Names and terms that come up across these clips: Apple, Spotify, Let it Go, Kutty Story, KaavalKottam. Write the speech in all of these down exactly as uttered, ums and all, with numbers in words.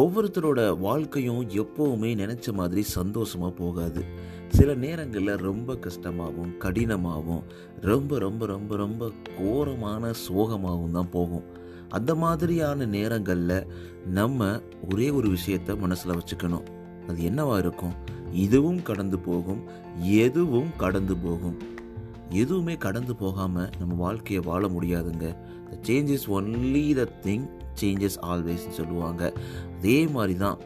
ஒவ்வொருத்தரோட வாழ்க்கையும் எப்போவுமே நினச்ச மாதிரி சந்தோஷமாக போகாது. சில நேரங்களில் ரொம்ப கஷ்டமாகவும் கடினமாகவும் ரொம்ப ரொம்ப ரொம்ப ரொம்ப கோரமான சோகமாகவும் தான் போகும். அந்த மாதிரியான நேரங்களில் நம்ம ஒரே ஒரு விஷயத்தை மனசில் வச்சுக்கணும். அது என்னவா இருக்கும்? இதுவும் கடந்து போகும், எதுவும் கடந்து போகும். எதுவுமே கடந்து போகாமல் நம்ம வாழ்க்கையை வாழ முடியாதுங்க. The changes only the thing changes ஆல்வேஸ்ன்னு சொல்லுவாங்க. அதே மாதிரி தான்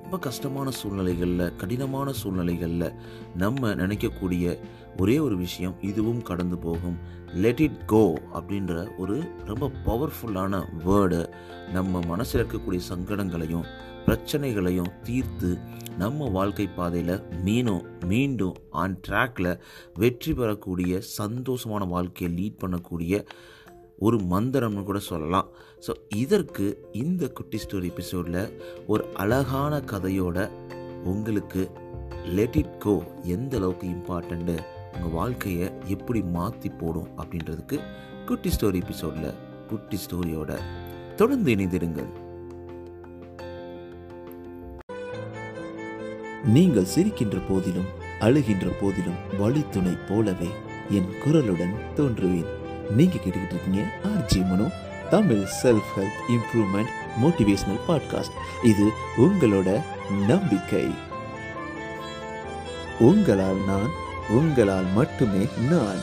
ரொம்ப கஷ்டமான சூழ்நிலைகளில், கடினமான சூழ்நிலைகளில் நம்ம நினைக்கக்கூடிய ஒரே ஒரு விஷயம் இதுவும் கடந்து போகும். லெட் இட் கோ அப்படின்ற ஒரு ரொம்ப பவர்ஃபுல்லான வேர்டு நம்ம மனசில் இருக்கக்கூடிய சங்கடங்களையும் பிரச்சனைகளையும் தீர்த்து நம்ம வாழ்க்கை பாதையில் மீனும் மீண்டும் ஆன் ட்ராக்கில் வெற்றி பெறக்கூடிய சந்தோஷமான வாழ்க்கையை லீட் பண்ணக்கூடிய ஒரு மந்திரம்னு கூட சொல்லலாம். ஸோ இதற்கு இந்த குட்டி ஸ்டோரி எபிசோடில் ஒரு அழகான கதையோட உங்களுக்கு லெட் இட் கோ எந்த அளவுக்கு இம்பார்ட்டண்ட்டு, உங்கள் வாழ்க்கையை எப்படி மாற்றி போடும் அப்படின்றதுக்கு குட்டி ஸ்டோரி எபிசோடில் குட்டி ஸ்டோரியோட தொடர்ந்து இணைந்திருங்கள். நீங்கள் சிரிக்கின்ற போதிலும் அழுகின்ற போதிலும் வழி துணை போலவே என் குரலுடன் தோன்றுவேன். நீங்க கேட்டுக்கிட்டு இருக்கீங்க RJ Mano Tamil self help improvement motivational podcast. இது உங்களோட நம்பிக்கை. உங்களால் நான், உங்களால் மட்டுமே நான்.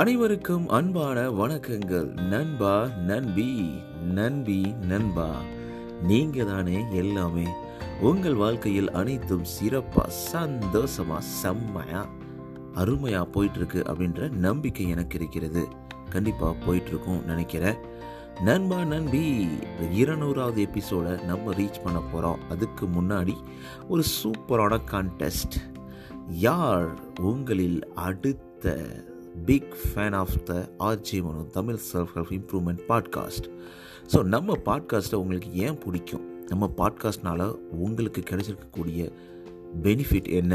அனைவருக்கும் அன்பான வணக்கங்கள். நண்பா, நண்பி, நண்பி, நண்பா, நீங்க தானே எல்லாமே. உங்கள் வாழ்க்கையில் அனைத்தும் சிறப்பா, சந்தோஷமா, செம்மையா, அருமையாக போயிட்டுருக்கு அப்படின்ற நம்பிக்கை எனக்கு இருக்கிறது. கண்டிப்பாக போயிட்டுருக்கும் நினைக்கிறேன். நண்பா, நண்பி, இருநூறாவது எபிசோடை நம்ம ரீச் பண்ண போகிறோம். அதுக்கு முன்னாடி ஒரு சூப்பரான கான்டெஸ்ட். யார் உங்களில் அடுத்த big fan of the RJ Mano Tamil self help improvement podcast? So நம்ம பாட்காஸ்ட்டை உங்களுக்கு ஏன் பிடிக்கும், நம்ம பாட்காஸ்ட்னால் உங்களுக்கு கிடைச்சிருக்கக்கூடிய பெனிஃபிட் என்ன,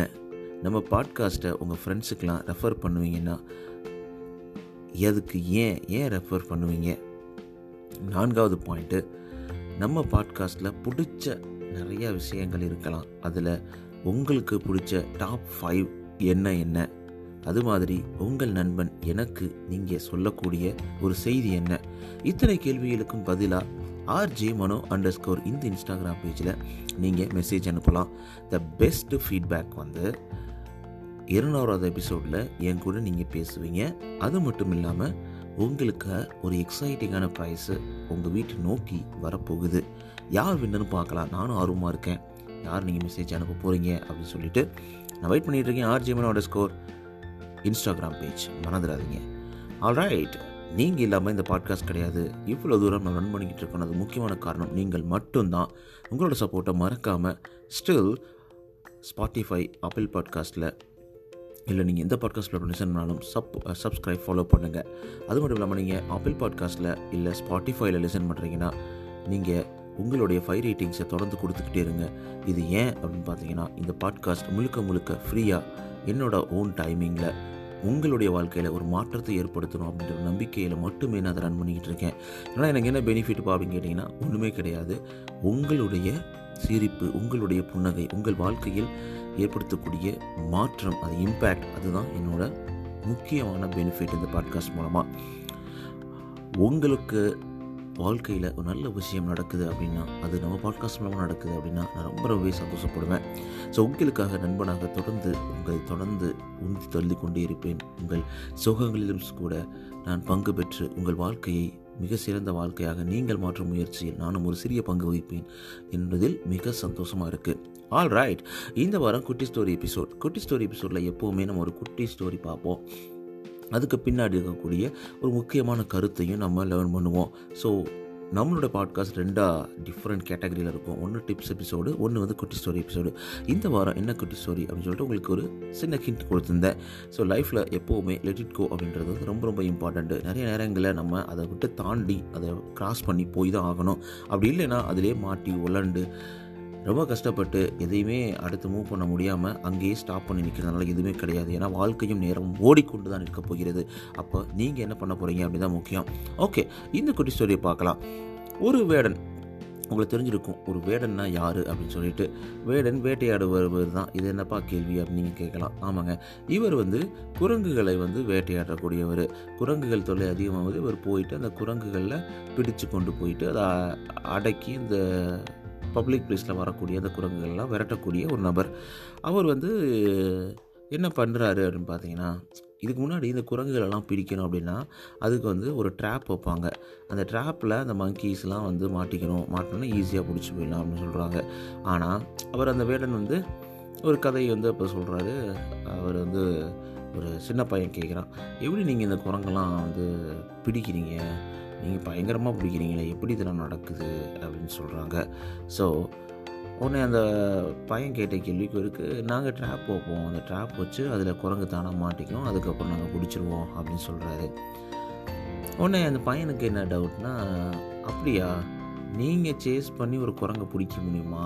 நம்ம பாட்காஸ்ட்டை உங்கள் ஃப்ரெண்ட்ஸுக்கெலாம் ரெஃபர் பண்ணுவீங்கன்னா எதுக்கு, ஏன் ஏன் ரெஃபர் பண்ணுவீங்க? நான்காவது பாயிண்ட்டு, நம்ம பாட்காஸ்ட்டில் பிடிச்ச நிறையா விஷயங்கள் இருக்கலாம். அதில் உங்களுக்கு பிடிச்ச டாப் ஃபைவ் என்ன என்ன? அது மாதிரி உங்கள் நண்பன் எனக்கு நீங்கள் சொல்லக்கூடிய ஒரு செய்தி என்ன? இத்தனை கேள்விகளுக்கும் பதிலாக ஆர்ஜே மனோ அண்டர் ஸ்கோர் இந்த இன்ஸ்டாகிராம் பேஜில் நீங்கள் மெசேஜ் அனுப்பலாம். த பெஸ்ட் ஃபீட்பேக் வந்து இருநூறாவது எபிசோடில் என் கூட நீங்கள் பேசுவீங்க. அது மட்டும் இல்லாமல் உங்களுக்கு ஒரு எக்ஸைட்டிங்கான ப்ரைஸு உங்கள் வீட்டு நோக்கி வரப்போகுது. யார் வின்னு பார்க்கலாம். நானும் ஆர்வமாக இருக்கேன். யார் நீங்கள் மெசேஜ் அனுப்ப போகிறீங்க அப்படின்னு சொல்லிட்டு நான் வெயிட் பண்ணிகிட்ருக்கேன். RJ Mano underscore Instagram page மறந்துடாதீங்க. ஆல்ரைட், நீங்கள் இல்லாமல் இந்த பாட்காஸ்ட் கிடையாது. இவ்வளோ தூரம் நான் ரன் பண்ணிக்கிட்டு இருக்கேன், அது முக்கியமான காரணம் நீங்கள் மட்டும்தான். உங்களோட சப்போர்ட்டை மறக்காமல் ஸ்டில் ஸ்பாட்டிஃபை, ஆப்பிள் பாட்காஸ்ட்டில், இல்லை நீங்கள் எந்த பாட்காஸ்ட்டில் லிசன் பண்ணாலும் சப் சப்ஸ்கிரைப் ஃபாலோ பண்ணுங்கள். அது மட்டும் இல்லாமல் நீங்கள் ஆப்பிள் பாட்காஸ்ட்டில் இல்லை ஸ்பாட்டிஃபைல லிசன் பண்ணுறீங்கன்னா நீங்கள் உங்களுடைய ஃபைவ் ரேட்டிங்ஸை தொடர்ந்து கொடுத்துக்கிட்டே இருங்க. இது ஏன் அப்படின்னு பார்த்தீங்கன்னா, இந்த பாட்காஸ்ட் முழுக்க முழுக்க ஃப்ரீயாக என்னோடய ஓன் டைமிங்கில் உங்களுடைய வாழ்க்கையில் ஒரு மாற்றத்தை ஏற்படுத்தணும் அப்படின்ற நம்பிக்கையில் மட்டுமே நான் அதை ரன் பண்ணிக்கிட்டு இருக்கேன். ஏன்னா எனக்கு என்ன பெனிஃபிட்ப்பா அப்படின்னு கேட்டிங்கன்னா ஒன்றுமே கிடையாது. உங்களுடைய சிரிப்பு, உங்களுடைய புன்னகை, உங்கள் வாழ்க்கையில் ஏற்படுத்தக்கூடிய மாற்றம், அது இம்பேக்ட், அதுதான் என்னோடய முக்கியமான பெனிஃபிட் இந்த பாட்காஸ்ட் மூலமாக. உங்களுக்கு வாழ்க்கையில் ஒரு நல்ல விஷயம் நடக்குது அப்படின்னா, அது நம்ம பாட்காஸ்ட் மூலமாக நடக்குது அப்படின்னா நான் ரொம்ப ரொம்பவே சந்தோஷப்படுவேன். ஸோ உங்களுக்காக நண்பனாக தொடர்ந்து உங்கள் தொடர்ந்து உந்தி தள்ளி கொண்டே இருப்பேன். உங்கள் சோகங்களிலும் கூட நான் பங்கு பெற்று உங்கள் வாழ்க்கையை மிக சிறந்த வாழ்க்கையாக நீங்கள் மாற்றும் முயற்சியில் நானும் ஒரு சிறிய பங்கு வகிப்பேன் என்பதில் மிக சந்தோஷமாக இருக்குது. ஆல் ரைட், இந்த வாரம் குட்டி ஸ்டோரி எபிசோட். குட்டி ஸ்டோரி எபிசோடில் எப்போவுமே நம்ம ஒரு குட்டி ஸ்டோரி பார்ப்போம். அதுக்கு பின்னாடி இருக்கக்கூடிய ஒரு முக்கியமான கருத்தையும் நம்ம லேர்ன் பண்ணுவோம். ஸோ நம்மளோட பாட்காஸ்ட் ரெண்டாக டிஃப்ரெண்ட் கேட்டகரியில் இருக்கும். ஒன்று டிப்ஸ் எபிசோடு, ஒன்று வந்து குட்டி ஸ்டோரி எபிசோடு. இந்த வாரம் என்ன குட்டி ஸ்டோரி அப்படின்னு சொல்லிட்டு உங்களுக்கு ஒரு சின்ன ஹிண்ட் கொடுத்துருந்தேன். ஸோ லைஃப்பில் எப்போவுமே லெட் இட் கோ அப்படின்றது ரொம்ப ரொம்ப இம்பார்ட்டண்ட்டு. நிறைய நேரங்களில் நம்ம அதை விட்டு தாண்டி அதை கிராஸ் பண்ணி போய் தான் ஆகணும். அப்படி இல்லைன்னா அதிலே மாட்டி உலண்டு ரொம்ப கஷ்டப்பட்டு எதையுமே அடுத்து மூவ் பண்ண முடியாமல் அங்கேயே ஸ்டாப் பண்ணி நிற்கிறதுனால எதுவுமே கிடையாது. ஏன்னா வாழ்க்கையும் நேரம் ஓடிக்கொண்டு தான் நிற்க போகிறது. அப்போ நீங்கள் என்ன பண்ண போகிறீங்க அப்படிதான் முக்கியம். ஓகே, இந்த குட்டி ஸ்டோரியை பார்க்கலாம். ஒரு வேடன் உங்களுக்கு தெரிஞ்சிருக்கும் ஒரு வேடன்னா யார் அப்படின்னு சொல்லிட்டு. வேடன் வேட்டையாடு வருவது தான். இது என்னப்பா கேள்வி அப்படின்னு நீங்கள் கேட்கலாம். ஆமாங்க, இவர் வந்து குரங்குகளை வந்து வேட்டையாடக்கூடியவர். குரங்குகள் தொல்லை அதிகமாகுது, இவர் போயிட்டு அந்த குரங்குகளில் பிடிச்சு கொண்டு போயிட்டு அதை அடக்கி இந்த பப்ளிக் பிளேஸில் வரக்கூடிய அந்த குரங்குகள்லாம் விரட்டக்கூடிய ஒரு நபர். அவர் வந்து என்ன பண்ணுறாரு அப்படின்னு பார்த்தீங்கன்னா, இதுக்கு முன்னாடி இந்த குரங்குகளெல்லாம் பிடிக்கணும் அப்படின்னா அதுக்கு வந்து ஒரு ட்ராப் வைப்பாங்க. அந்த ட்ராப்பில் அந்த மங்கீஸ்லாம் வந்து மாட்டிக்கணும், மாட்டணும்னா ஈஸியாக பிடிச்சி போயிடலாம் அப்படின்னு சொல்கிறாங்க. ஆனால் அவர் அந்த வேடன் வந்து ஒரு கதையை வந்து அப்போ சொல்கிறாரு. அவர் வந்து ஒரு சின்ன பையன் கேட்குறான், எப்படி நீங்கள் இந்த குரங்கெல்லாம் வந்து பிடிக்கிறீங்க, நீங்கள் பயங்கரமாக பிடிக்கிறீங்களே, எப்படி இதெல்லாம் நடக்குது அப்படின்னு சொல்கிறாங்க. ஸோ உடனே அந்த பையன் கேட்ட கேள்விக்கு இருக்கு, நாங்கள் ட்ராப் வைப்போம், அந்த ட்ராப் வச்சு அதில் குரங்கு தானாக மாட்டிக்கும், அதுக்கப்புறம் நாங்கள் பிடிச்சிருவோம் அப்படின்னு சொல்கிறாரு. உடனே அந்த பையனுக்கு என்ன டவுட்னா, அப்படியா, நீங்கள் சேஸ் பண்ணி ஒரு குரங்கை பிடிக்க முடியுமா?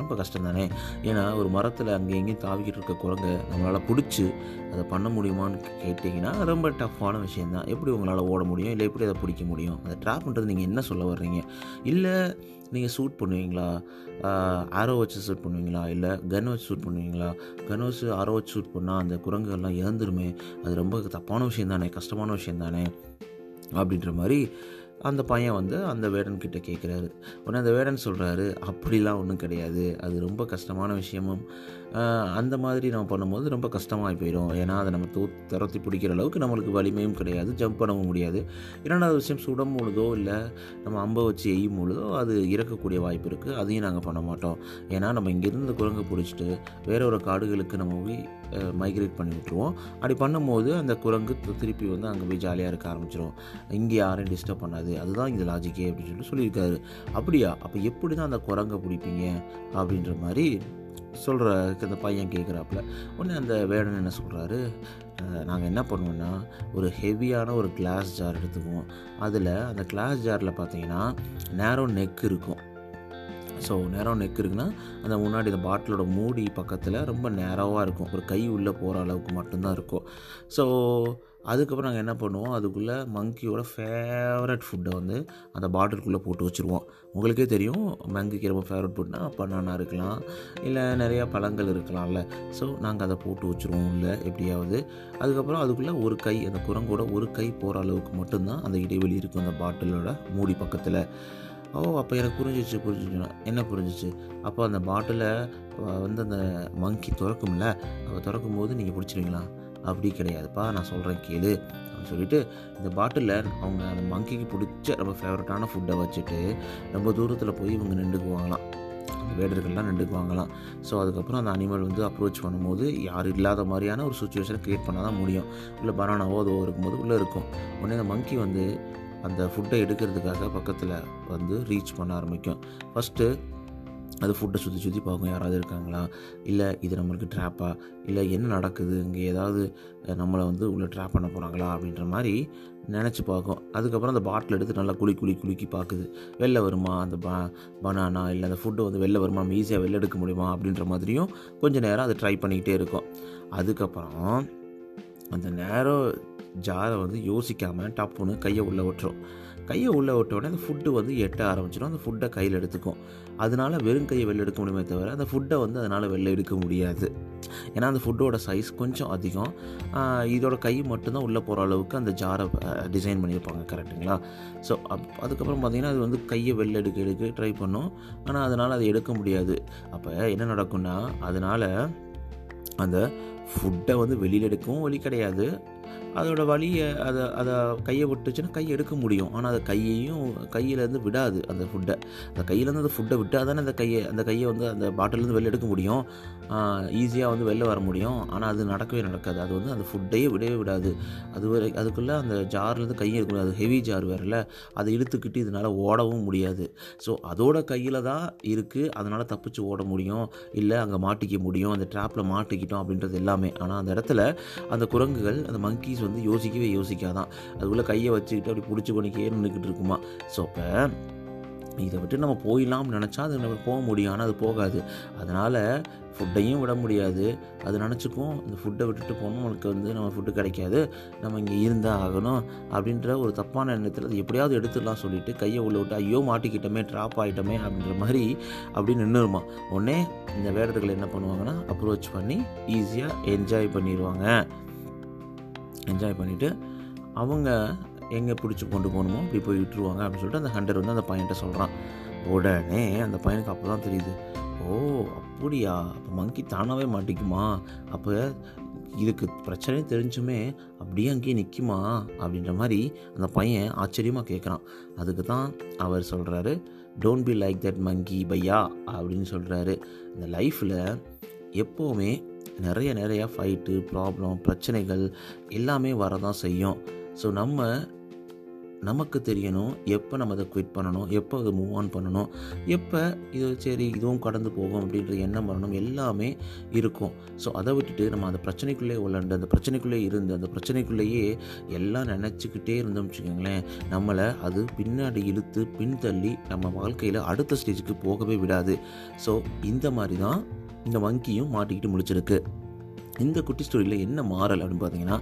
ரொம்ப கஷ்டம் தானே, ஏன்னா ஒரு மரத்தில் அங்கே எங்கேயும் தாவிக்கிட்டு இருக்க குரங்கை நம்மளால் பிடிச்சி அதை பண்ண முடியுமான்னு கேட்டிங்கன்னா ரொம்ப டஃப்பான விஷயந்தான். எப்படி உங்களால் ஓட முடியும், இல்லை எப்படி அதை பிடிக்க முடியும், அதை ட்ராப் பண்ணுறது நீங்கள் என்ன சொல்ல வர்றீங்க, இல்லை நீங்கள் ஷூட் பண்ணுவீங்களா, ஆரோ வச்சு ஷூட் பண்ணுவீங்களா, இல்லை கன் வச்சு ஷூட் பண்ணுவீங்களா, கன் வச்சு ஆரோ வச்சு ஷூட் பண்ணால் அந்த குரங்குகள்லாம் இறந்துருமே, அது ரொம்ப தப்பான விஷயம் தானே, கஷ்டமான விஷயம் தானே அப்படின்ற மாதிரி அந்த பையன் வந்து அந்த வேடன்கிட்ட கேட்குறாரு. உடனே அந்த வேடன் சொல்கிறாரு, அப்படிலாம் ஒன்றும் கிடையாது, அது ரொம்ப கஷ்டமான விஷயமும், அந்த மாதிரி நம்ம பண்ணும்போது ரொம்ப கஷ்டமாக போயிடும், ஏன்னா அதை நம்ம தூ துரத்தி பிடிக்கிற அளவுக்கு நம்மளுக்கு வலிமையும் கிடையாது, ஜம்ப் பண்ணவும் முடியாது. இரண்டாவது விஷயம், சுடும் பொழுதோ இல்லை நம்ம அம்பை வச்சு எய்யும் பொழுதோ அது இறக்கக்கூடிய வாய்ப்பு இருக்குது, அதையும் நாங்கள் பண்ண மாட்டோம், ஏன்னா நம்ம இங்கேருந்து குரங்கு பிடிச்சிட்டு வேற ஒரு காடுகளுக்கு நம்ம போய் மைக்ரேட் பண்ணி விட்டுருவோம். அப்படி பண்ணும்போது அந்த குரங்கு திருப்பி வந்து அங்கே போய் ஜாலியாக இருக்க ஆரம்பிச்சிடும், இங்கே யாரையும் டிஸ்டர்ப் பண்ணாது, அதுதான் இந்த லாஜிக்கே அப்படின்னு சொல்லிட்டு சொல்லியிருக்காரு. அப்படியா, அப்போ எப்படி தான் அந்த குரங்கை பிடிப்பீங்க அப்படின்ற மாதிரி சொல்கிற அந்த பையன் கேட்குறாப்புல. உடனே அந்த வேடன் என்ன சொல்கிறாரு, நாங்கள் என்ன பண்ணுவோன்னா ஒரு ஹெவியான ஒரு கிளாஸ் ஜார் எடுத்துக்குவோம், அதில் அந்த கிளாஸ் ஜாரில் பார்த்தீங்கன்னா நேரோ நெக் இருக்கும். ஸோ நேரம் நெக் இருக்குன்னா அந்த முன்னாடி இந்த பாட்டிலோட மூடி பக்கத்தில் ரொம்ப நேராவாக இருக்கும், ஒரு கை உள்ளே போகிற அளவுக்கு மட்டும்தான் இருக்கும். ஸோ அதுக்கப்புறம் நாங்கள் என்ன பண்ணுவோம், அதுக்குள்ளே மங்கியோட ஃபேவரட் ஃபுட்டை வந்து அந்த பாட்டிலுக்குள்ளே போட்டு வச்சுருவோம். உங்களுக்கே தெரியும் மங்கிக்கு ரொம்ப ஃபேவரட் ஃபுட்னா பனானா இருக்கலாம், இல்லை நிறையா பழங்கள் இருக்கலாம்ல. ஸோ நாங்கள் அதை போட்டு வச்சுருவோம் இல்லை எப்படியாவது. அதுக்கப்புறம் அதுக்குள்ளே ஒரு கை, அந்த குரங்கோட ஒரு கை போகிற அளவுக்கு மட்டும்தான் அந்த இடைவெளி இருக்கும் அந்த பாட்டிலோட மூடி பக்கத்தில். ஓ, அப்போ எனக்கு புரிஞ்சிச்சு புரிஞ்சிச்சுன்னா என்ன புரிஞ்சிச்சு, அப்போ அந்த பாட்டிலை வந்து அந்த மங்கி திறக்கும்ல, அப்போ திறக்கும் போது நீங்கள் பிடிச்சிருவீங்களா? அப்படி கிடையாதுப்பா, நான் சொல்கிறேன் கேளு அப்படின்னு சொல்லிட்டு இந்த பாட்டிலில் அவங்க அந்த மங்கிக்கு பிடிச்ச ரொம்ப ஃபேவரட்டான ஃபுட்டை வச்சுட்டு ரொம்ப தூரத்தில் போய் இவங்க நின்றுக்குவாங்களாம், வேடர்கள்லாம் நின்றுக்குவாங்களாம். ஸோ அதுக்கப்புறம் அந்த அனிமல் வந்து அப்ரோச் பண்ணும்போது யார் இல்லாத மாதிரியான ஒரு சுச்சுவேஷனை க்ரியேட் பண்ணால் தான் முடியும். இல்லை பனானாவோ அதுவோ இருக்கும்போது உள்ளே இருக்கும். உடனே அந்த மங்கி வந்து அந்த ஃபுட்டை எடுக்கிறதுக்காக பக்கத்தில் வந்து ரீச் பண்ண ஆரம்பிக்கும். ஃபஸ்ட்டு அது ஃபுட்டை சுற்றி சுற்றி பார்க்கும், யாராவது இருக்காங்களா, இல்லை இது நம்மளுக்கு ட்ராப்பா, இல்லை என்ன நடக்குது இங்கே, ஏதாவது நம்மளை வந்து உள்ளே ட்ராப் பண்ண போகிறாங்களா அப்படின்ற மாதிரி நினச்சி பார்க்கும். அதுக்கப்புறம் அந்த பாட்டில் எடுத்து நல்லா குளி குளி குளிக்கி பார்க்குது, வெளில வருமா அந்த ப பனானா இல்லை அந்த ஃபுட்டு வந்து வெளில வருமா, நம்ம ஈஸியாக வெளில எடுக்க முடியுமா அப்படின்ற மாதிரியும் கொஞ்சம் நேரம் அதை ட்ரை பண்ணிக்கிட்டே இருக்கும். அதுக்கப்புறம் அந்த நேரம் ஜாரை வந்து யோசிக்காமல் டப்புன்னு கையை உள்ளே விட்டுரும். கையை உள்ளே விட்டோடனே அந்த ஃபுட்டு வந்து எட்ட ஆரம்பிச்சிடும், அந்த ஃபுட்டை கையில் எடுத்துக்கும். அதனால வெறும் கையை வெளில எடுக்க முடியுமே தவிர அந்த ஃபுட்டை வந்து அதனால் வெளில எடுக்க முடியாது, ஏன்னா அந்த ஃபுட்டோட சைஸ் கொஞ்சம் அதிகம். இதோட கை மட்டும்தான் உள்ளே போகிற அளவுக்கு அந்த ஜாரை டிசைன் பண்ணியிருப்பாங்க, கரெக்டுங்களா? ஸோ அப் அதுக்கப்புறம் பார்த்திங்கன்னா அது வந்து கையை வெளில எடுக்க எடுக்க ட்ரை பண்ணும், ஆனால் அதனால் அதை எடுக்க முடியாது. அப்போ என்ன நடக்கும்னா அதனால் அந்த ஃபுட்டை வந்து வெளியில் எடுக்கவும் வழி கிடையாது, அதோட வழியை அதை அதை கையை விட்டுச்சுன்னா கையை எடுக்க முடியும், ஆனால் அது கையையும் கையிலேருந்து விடாது அந்த ஃபுட்டை. அந்த கையிலேருந்து அந்த ஃபுட்டை விட்டால் தானே அந்த கையை அந்த கையை வந்து அந்த பாட்டிலேருந்து வெளில எடுக்க முடியும், ஈஸியாக வந்து வெளில வர முடியும். ஆனால் அது நடக்கவே நடக்காது, அது வந்து அந்த ஃபுட்டையே விடவே விடாது. அது வரை அதுக்குள்ளே அந்த ஜார்லேருந்து கையை எடுக்க முடியாது, அது ஹெவி ஜார் வேறுல, அதை இழுத்துக்கிட்டு இதனால் ஓடவும் முடியாது. ஸோ அதோட கையில் தான் இருக்குது, அதனால் தப்பிச்சு ஓட முடியும், இல்லை அங்கே மாட்டிக்க முடியும், அந்த ட்ராப்பில் மாட்டிக்கிட்டோம் அப்படின்றது எல்லாமே. ஆனால் அந்த இடத்துல அந்த குரங்குகள் அந்த மங்கீஸ் வந்து யோசிக்கவே யோசிக்காதான், அதுக்குள்ளே கையை வச்சுக்கிட்டு அப்படி பிடிச்சி பண்ணிக்கே நின்றுக்கிட்டு இருக்குமா. ஸோ அப்போ இதை விட்டு நம்ம போயிடலாம்னு நினச்சா அது நம்ம போக முடியும், ஆனால் அது போகாது. அதனால் ஃபுட்டையும் விட முடியாது, அது நினச்சிக்கும் இந்த ஃபுட்டை விட்டுட்டு போகணும், நம்மளுக்கு வந்து நம்ம ஃபுட்டு கிடைக்காது, நம்ம இங்கே இருந்தால் ஆகணும் அப்படின்ற ஒரு தப்பான எண்ணத்தில் அது எப்படியாவது எடுத்துடலாம் சொல்லிவிட்டு கையை உள்ள விட்டு ஐயோ மாட்டிக்கிட்டோமே ட்ராப் ஆகிட்டோமே அப்படின்ற மாதிரி அப்படின்னு நின்றுருமா. உடனே இந்த வேடர்கள் என்ன பண்ணுவாங்கன்னா அப்ரோச் பண்ணி ஈஸியாக என்ஜாய் பண்ணிடுவாங்க. என்ஜாய் பண்ணிவிட்டு அவங்க எங்கே பிடிச்சி கொண்டு போகணுமோ இப்படி போய் விட்டுருவாங்க அப்படின்னு சொல்லிட்டு அந்த ஹண்டர் வந்து அந்த பையன்கிட்ட சொல்கிறான். உடனே அந்த பையனுக்கு அப்போ தான் தெரியுது, ஓ அப்படியா, அப்போ மங்கி தானாகவே மாட்டிக்குமா, அப்போ இதுக்கு பிரச்சனையே தெரிஞ்சுமே அப்படியே அங்கேயே நிற்குமா அப்படின்ற மாதிரி அந்த பையன் ஆச்சரியமாக கேட்குறான். அதுக்கு தான் அவர் சொல்கிறாரு, don't be like that monkey பையா அப்படின்னு சொல்கிறாரு. இந்த லைஃப்பில் எப்போவுமே நிறைய நிறையா ஃபைட்டு, ப்ராப்ளம், பிரச்சனைகள் எல்லாமே வரதான் செய்யும். ஸோ நம்ம நமக்கு தெரியணும் எப்போ நம்ம அதை குவிட் பண்ணணும், எப்போ அதை மூவ் ஆன் பண்ணணும், எப்போ இது சரி இதுவும் கடந்து போகும் அப்படின்ற எண்ணம் வரணும், எல்லாமே இருக்கும். ஸோ அதை விட்டுட்டு நம்ம அந்த பிரச்சனைக்குள்ளேயே உள்ளண்டு அந்த பிரச்சனைக்குள்ளேயே இருந்து அந்த பிரச்சனைக்குள்ளேயே எல்லாம் நினச்சிக்கிட்டே இருந்தோம்னு வச்சுக்கோங்களேன், நம்மளை அது பின்னாடி இழுத்து பின்தள்ளி நம்ம வாழ்க்கையில் அடுத்த ஸ்டேஜுக்கு போகவே விடாது. ஸோ இந்த மாதிரி தான் இந்த வங்கியும் மாட்டிக்கிட்டு முடிச்சிருக்கு. இந்த குட்டி ஸ்டோரியில் என்ன மாறல் அப்படின்னு பார்த்தீங்கன்னா,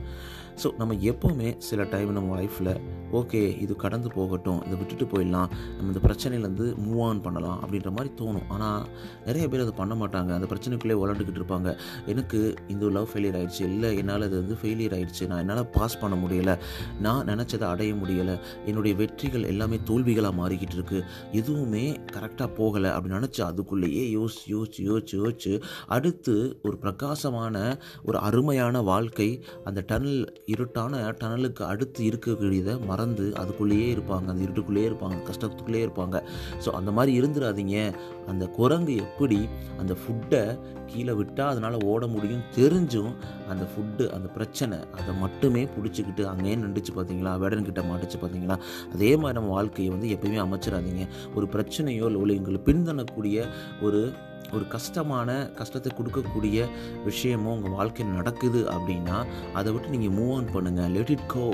ஸோ நம்ம எப்போவுமே சில டைம் நம்ம லைஃப்பில் ஓகே இது கடந்து போகட்டும், இதை விட்டுட்டு போயிடலாம், நம்ம இந்த பிரச்சனையிலேருந்து மூவ் ஆன் பண்ணலாம் அப்படின்ற மாதிரி தோணும். ஆனால் நிறைய பேர் அதை பண்ண மாட்டாங்க, அந்த பிரச்சனைக்குள்ளே விளாண்டுக்கிட்டு இருப்பாங்க. எனக்கு இந்த லவ் ஃபெயிலியர் ஆகிடுச்சு, இல்லை என்னால் இது வந்து ஃபெயிலியர் ஆகிடுச்சு, நான் என்னால் பாஸ் பண்ண முடியலை, நான் நினச்சதை அடைய முடியலை, என்னுடைய வெற்றிகள் எல்லாமே தோல்விகளாக மாறிக்கிட்டு இருக்குது, எதுவுமே கரெக்டாக போகலை அப்படின்னு நினச்சி அதுக்குள்ளேயே யோசி யோசிச்சு யோசிச்சு யோசிச்சு அடுத்து ஒரு பிரகாசமான ஒரு அருமையான வாழ்க்கை, அந்த டனல் இருட்டான டனலுக்கு அடுத்து இருக்கக்கூடியதை மறந்து அதுக்குள்ளேயே இருப்பாங்க, அந்த இருட்டுக்குள்ளேயே இருப்பாங்க, கஷ்டத்துக்குள்ளேயே இருப்பாங்க. ஸோ அந்த மாதிரி இருந்துடாதீங்க. அந்த குரங்கு எப்படி அந்த ஃபுட்டை கீழே விட்டால் அதனால் ஓட முடியும் தெரிஞ்சும் அந்த ஃபுட்டு அந்த பிரச்சனை அதை மட்டுமே பிடிச்சிக்கிட்டு அங்கேயே நின்றுச்சு பார்த்தீங்களா, வேடன்கிட்ட மாட்டுச்சு பார்த்தீங்களா. அதே மாதிரி நம்ம வாழ்க்கையை வந்து எப்பயுமே அமைச்சிடாதீங்க. ஒரு பிரச்சனையோ இல்லை எங்களை பின்தண்ணக்கூடிய ஒரு ஒரு கஷ்டமான கஷ்டத்தை கொடுக்கக்கூடிய விஷயமும் உங்கள் வாழ்க்கையில் நடக்குது அப்படின்னா அதை விட்டு நீங்கள் மூவ் ஆன் பண்ணுங்கள். Let it go,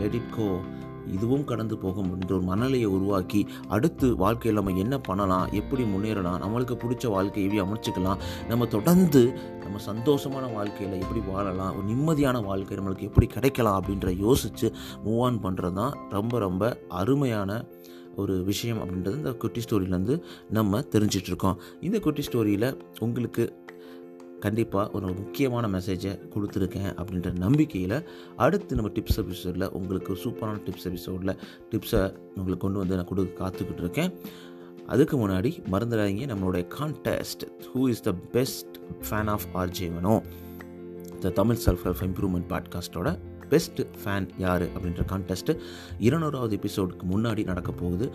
let it go, இதுவும் கடந்து போகும் என்ற ஒரு மனநிலையை உருவாக்கி அடுத்து வாழ்க்கையில் நம்ம என்ன பண்ணலாம், எப்படி முன்னேறலாம், நம்மளுக்கு பிடிச்ச வாழ்க்கையை எப்படி அமைச்சிக்கலாம், நம்ம தொடர்ந்து நம்ம சந்தோஷமான வாழ்க்கையில் எப்படி வாழலாம், ஒரு நிம்மதியான வாழ்க்கை நம்மளுக்கு எப்படி கிடைக்கலாம் அப்படின்ற யோசித்து மூவ் ஆன் பண்ணுறது தான் ரொம்ப ரொம்ப அருமையான ஒரு விஷயம் அப்படின்றது இந்த குட்டி ஸ்டோரியிலேருந்து நம்ம தெரிஞ்சிட்ருக்கோம். இந்த குட்டி ஸ்டோரியில் உங்களுக்கு கண்டிப்பாக ஒரு முக்கியமான மெசேஜை கொடுத்துருக்கேன் அப்படின்ற நம்பிக்கையில் அடுத்து நம்ம டிப்ஸ் எபிசோடில் உங்களுக்கு சூப்பரான டிப்ஸ் எபிசோடில் டிப்ஸை உங்களுக்கு கொண்டு வந்து நான் கொடு காத்துக்கிட்டு இருக்கேன். அதுக்கு முன்னாடி மறந்துடாதீங்க நம்மளுடைய contest, who is the best fan of RJ Mano, the Tamil self help improvement பாட்காஸ்ட்டோட பெஸ்ட் ஃபேன் யார் அப்படின்ற கான்டெஸ்ட்டு இருநூறாவது எபிசோடுக்கு முன்னாடி நடக்க போகுது.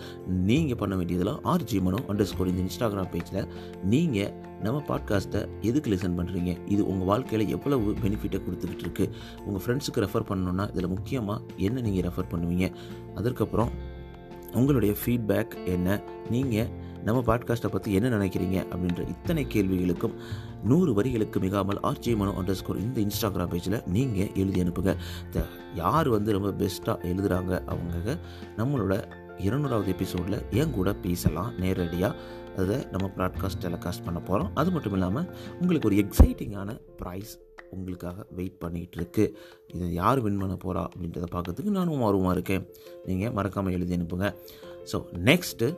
நீங்கள் பண்ண வேண்டியதெல்லாம் ஆர்ஜி மனோ அண்டர் ஸ்கோர் இந்த இன்ஸ்டாகிராம் பேஜில் நீங்கள் நம்ம பாட்காஸ்ட்டை எதுக்கு லிசன் பண்ணுறீங்க, இது உங்கள் வாழ்க்கையில் எவ்வளவு பெனிஃபிட்டை கொடுத்துக்கிட்டு இருக்குது, உங்கள் ஃப்ரெண்ட்ஸுக்கு ரெஃபர் பண்ணணுன்னா இதில் முக்கியமாக என்ன நீங்கள் ரெஃபர் பண்ணுவீங்க, அதற்கப்புறம் உங்களுடைய ஃபீட்பேக் என்ன, நீங்கள் நம்ம பாட்காஸ்ட்டை பற்றி என்ன நினைக்கிறீங்க அப்படின்ற இத்தனை கேள்விகளுக்கும் நூறு வரிகளுக்கு மிகாமல் ஆர்ஜே மனோ அண்டர் ஸ்கோர் இந்த இன்ஸ்டாகிராம் பேஜில் நீங்கள் எழுதி அனுப்புங்க. த யார் வந்து ரொம்ப பெஸ்ட்டாக எழுதுகிறாங்க அவங்க நம்மளோட இருநூறாவது எபிசோடில் என் கூட பேசலாம், நேரடியாக அதை நம்ம ப்ராட்காஸ்ட் டெலிகாஸ்ட் பண்ண போகிறோம். அது மட்டும் இல்லாமல் உங்களுக்கு ஒரு எக்ஸைட்டிங்கான ப்ரைஸ் உங்களுக்காக வெயிட் பண்ணிகிட்டு இருக்குது. இதை யார் வின் பண்ண போகிறா அப்படின்றத பார்க்கறதுக்கு நானும் ஆர்வமாக இருக்கேன். நீங்கள் மறக்காமல் எழுதி அனுப்புங்க. ஸோ நெக்ஸ்ட்டு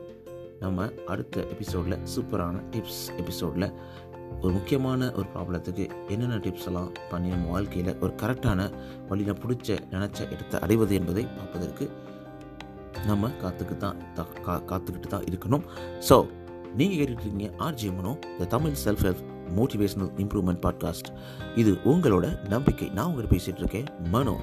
நம்ம அடுத்த எபிசோடில் சூப்பரான டிப்ஸ் எபிசோடில் ஒரு முக்கியமான ஒரு ப்ராப்ளத்துக்கு என்னென்ன டிப்ஸ் எல்லாம் பண்ணி நம்ம வாழ்க்கையில் ஒரு கரெக்டான வழியில் பிடிச்ச நினச்ச இடத்தை அடைவது என்பதை பார்ப்பதற்கு நம்ம காத்துக்கிட்டு தான் கா காத்துக்கிட்டு தான் இருக்கணும். ஸோ நீங்கள் கேட்டுக்கிட்டீங்க RJ Mano, the Tamil self help motivational improvement podcast. இது உங்களோட நம்பிக்கை. நான் உங்கள்கிட்ட பேசிகிட்டு இருக்கேன் மனோ,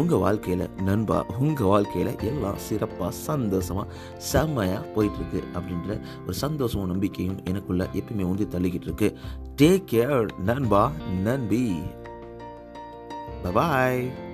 உங்கள் வாழ்க்கையில் நண்பா, உங்கள் வாழ்க்கையில் எல்லாம் சிறப்பாக சந்தோஷமாக செம்மையாக போயிட்டுருக்கு அப்படின்ற ஒரு சந்தோஷமும் நம்பிக்கையும் எனக்குள்ளே எப்பயுமே உந்தி தள்ளிக்கிட்டு இருக்கு. டேக் கேர் நண்பா நண்பி, பாய்.